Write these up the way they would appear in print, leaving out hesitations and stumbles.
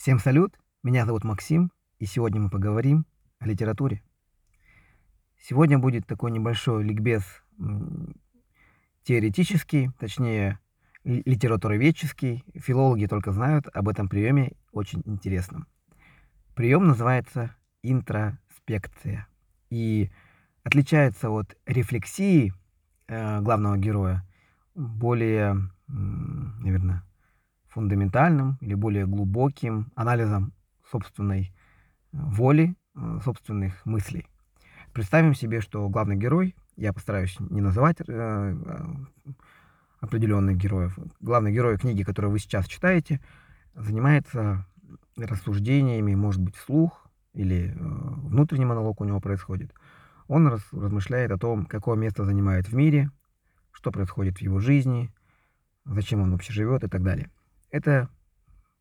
Всем салют, меня зовут Максим, и сегодня мы поговорим о литературе. Сегодня будет такой небольшой ликбез теоретический, точнее литературоведческий. Филологи только знают об этом приеме, очень интересном. Прием называется интроспекция и отличается от рефлексии главного героя более, наверное, фундаментальным или более глубоким анализом собственной воли, собственных мыслей. Представим себе, что главный герой, я постараюсь не называть определенных героев, главный герой книги, которую вы сейчас читаете, занимается рассуждениями, может быть, вслух или внутренний монолог у него происходит. Он размышляет о том, какое место занимает в мире, что происходит в его жизни, зачем он вообще живет и так далее. Это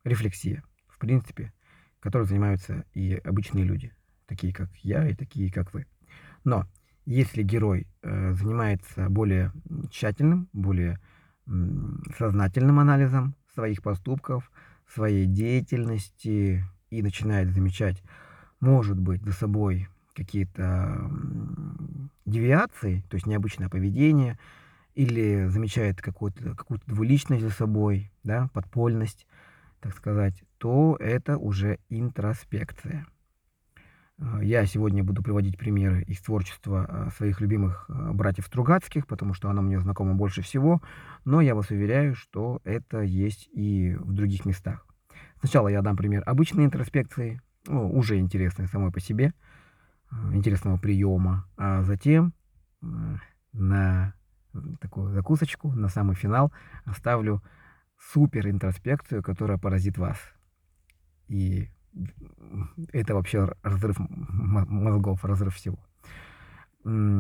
рефлексия, в принципе, которой занимаются и обычные люди, такие как я и такие как вы. Но если герой занимается более тщательным, более сознательным анализом своих поступков, своей деятельности и начинает замечать, может быть, за собой какие-то девиации, то есть необычное поведение, или замечает какую-то двуличность за собой, да, подпольность, так сказать, то это уже интроспекция. Я сегодня буду приводить примеры из творчества своих любимых братьев Стругацких, потому что оно мне знакомо больше всего, но я вас уверяю, что это есть и в других местах. Сначала я дам пример обычной интроспекции, уже интересной самой по себе, интересного приема, а затем на такую закусочку, на самый финал оставлю супер интроспекцию, которая поразит вас. И это вообще разрыв мозгов, разрыв всего.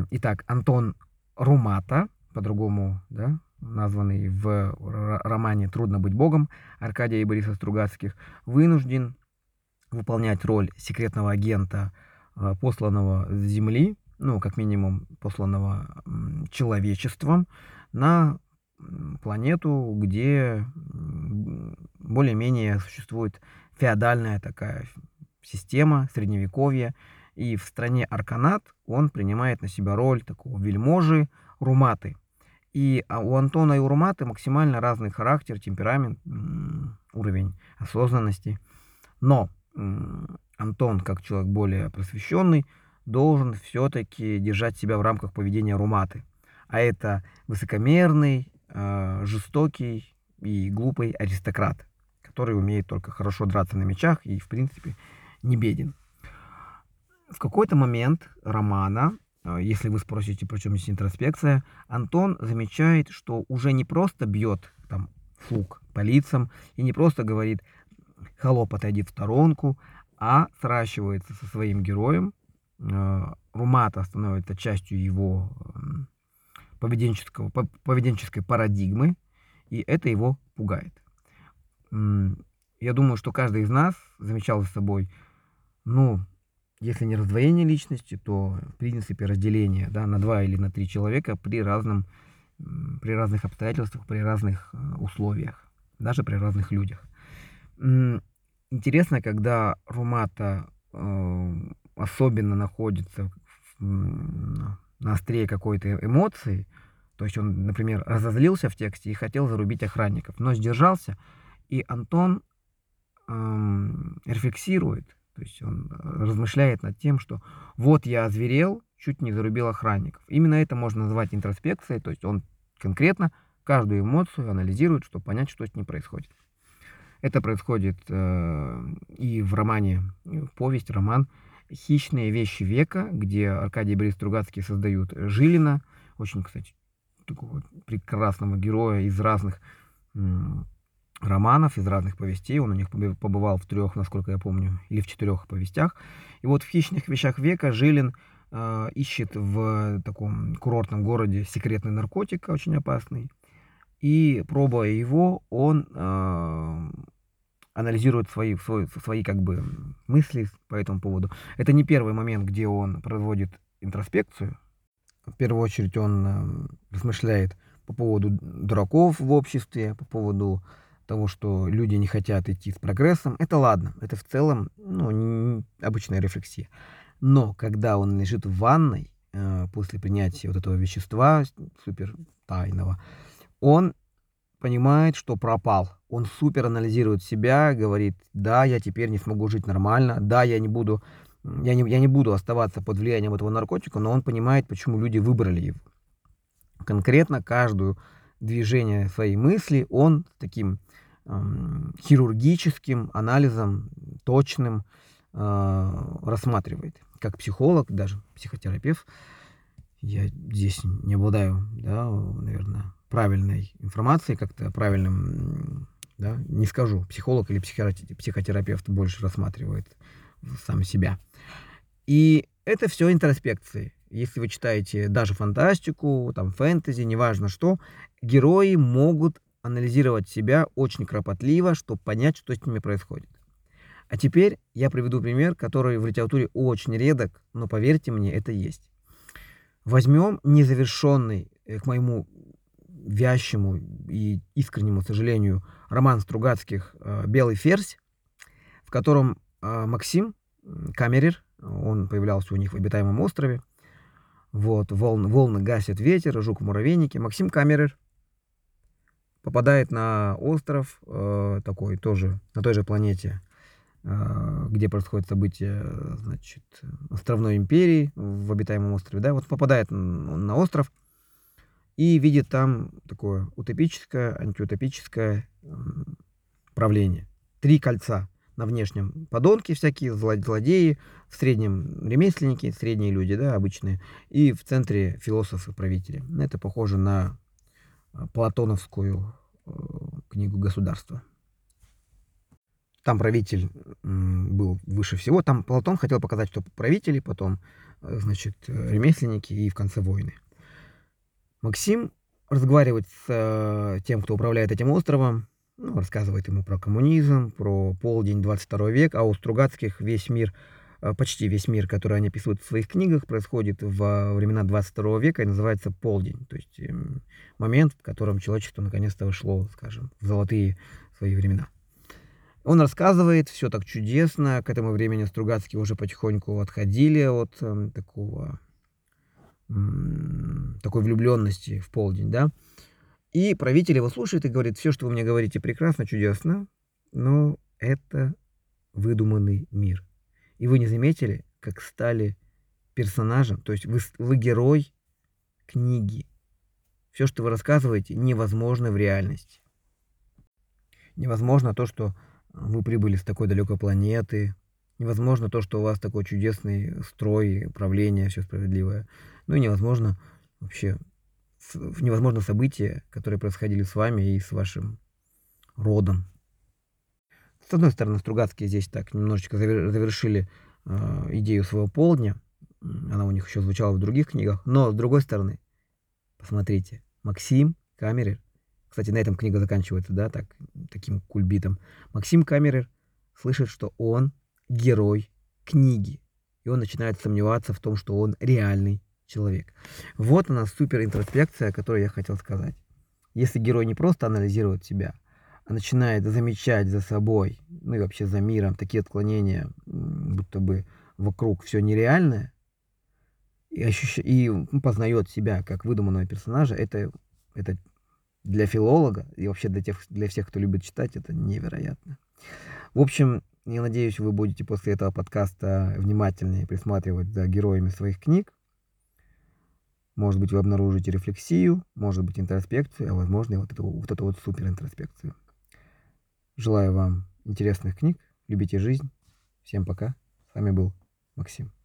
Итак, Антон Румата, по-другому, да, названный в романе «Трудно быть богом» Аркадия и Бориса Стругацких, вынужден выполнять роль секретного агента, посланного с Земли, как минимум посланного человечеством, на планету, где более-менее существует феодальная такая система, средневековье. И в стране Арканат он принимает на себя роль такого вельможи Руматы. И у Антона и у Руматы максимально разный характер, темперамент, уровень осознанности. Но Антон, как человек более просвещенный, должен все-таки держать себя в рамках поведения Руматы. А это высокомерный, жестокий и глупый аристократ, который умеет только хорошо драться на мечах и, в принципе, не беден. В какой-то момент романа, если вы спросите, при чем здесь интроспекция, Антон замечает, что уже не просто бьет там слуг по лицам и не просто говорит «холоп, отойди в сторонку», а сращивается со своим героем. Румата становится частью его поведенческой парадигмы, и это его пугает. Я думаю, что каждый из нас замечал за собой, если не раздвоение личности, то, в принципе, разделение, да, на два или на три человека при разных обстоятельствах, при разных условиях, даже при разных людях. Интересно, когда Румата особенно находится на острие какой-то эмоции, то есть он, например, разозлился в тексте и хотел зарубить охранников, но сдержался, и Антон рефлексирует, то есть он размышляет над тем, что вот я озверел, чуть не зарубил охранников. Именно это можно назвать интроспекцией, то есть он конкретно каждую эмоцию анализирует, чтобы понять, что с ней происходит. Это происходит и в романе, роман «Хищные вещи века», где Аркадий и Борис Стругацкий создают Жилина, очень, кстати, такого прекрасного героя из разных романов, из разных повестей. Он у них побывал в 3, насколько я помню, или в 4 повестях. И вот в «Хищных вещах века» Жилин ищет в таком курортном городе секретный наркотик, очень опасный. И, пробуя его, он анализирует свои как бы мысли по этому поводу. Это не первый момент, где он проводит интроспекцию. В первую очередь он размышляет по поводу дураков в обществе, по поводу того, что люди не хотят идти с прогрессом, это ладно, это в целом обычная рефлексия. Но когда он лежит в ванной после принятия вот этого вещества супер тайного, он понимает, что пропал. Он супер анализирует себя, говорит: да, я теперь не смогу жить нормально, да, я не буду оставаться под влиянием этого наркотика, но он понимает, почему люди выбрали его. Конкретно каждое движение своей мысли он таким хирургическим анализом, точным рассматривает. Как психолог, даже психотерапевт, я здесь не обладаю, наверное, правильной информацией, как-то правильным, не скажу, психолог или психотерапевт больше рассматривает сам себя. И это все интроспекции. Если вы читаете даже фантастику, там фэнтези, неважно что, герои могут анализировать себя очень кропотливо, чтобы понять, что с ними происходит. А теперь я приведу пример, который в литературе очень редок, но поверьте мне, это есть. Возьмем незавершенный, к моему вящему и искреннему сожалению, роман Стругацких «Белый ферзь», в котором Максим Каммерер, он появлялся у них в «Обитаемом острове», вот, волны гасят ветер, жук в муравейнике. Максим Каммерер попадает на остров, такой тоже, на той же планете, где происходит событие, значит, островной империи, в «Обитаемом острове», вот попадает он на остров и видит там такое утопическое, антиутопическое правление. Три кольца: на внешнем подонки всякие, злодеи, в среднем ремесленники, средние люди, обычные, и в центре философы-правители. Это похоже на платоновскую книгу «Государство». Там правитель был выше всего. Там Платон хотел показать, что правители, потом, значит, ремесленники и в конце войны. Максим разговаривает с тем, кто управляет этим островом, рассказывает ему про коммунизм, про полдень 22 века, а у Стругацких весь мир, почти весь мир, который они описывают в своих книгах, происходит во времена 22 века и называется полдень, то есть момент, в котором человечество наконец-то вышло, скажем, в золотые свои времена. Он рассказывает, все так чудесно, к этому времени Стругацкие уже потихоньку отходили от такой влюбленности в полдень, И правитель его слушает и говорит: все, что вы мне говорите, прекрасно, чудесно, но это выдуманный мир. И вы не заметили, как стали персонажем, то есть вы герой книги. Все, что вы рассказываете, невозможно в реальности. Невозможно то, что вы прибыли с такой далекой планеты. Невозможно то, что у вас такой чудесный строй, правление, все справедливое. И невозможно вообще... невозможно события, которые происходили с вами и с вашим родом. С одной стороны, Стругацкие здесь так немножечко завершили идею своего полдня. Она у них еще звучала в других книгах. Но с другой стороны, посмотрите, Максим Каммерер, кстати, на этом книга заканчивается, таким кульбитом. Максим Каммерер слышит, что он герой книги. И он начинает сомневаться в том, что он реальный человек. Вот она, супер интроспекция, о которой я хотел сказать. Если герой не просто анализирует себя, а начинает замечать за собой, и вообще за миром, такие отклонения, будто бы вокруг все нереальное, и познает себя как выдуманного персонажа, это для филолога и вообще для всех, кто любит читать, это невероятно. В общем, я надеюсь, вы будете после этого подкаста внимательнее присматривать за героями своих книг. Может быть, вы обнаружите рефлексию, может быть, интроспекцию, а возможно, и вот эту супер интроспекцию. Желаю вам интересных книг, любите жизнь. Всем пока. С вами был Максим.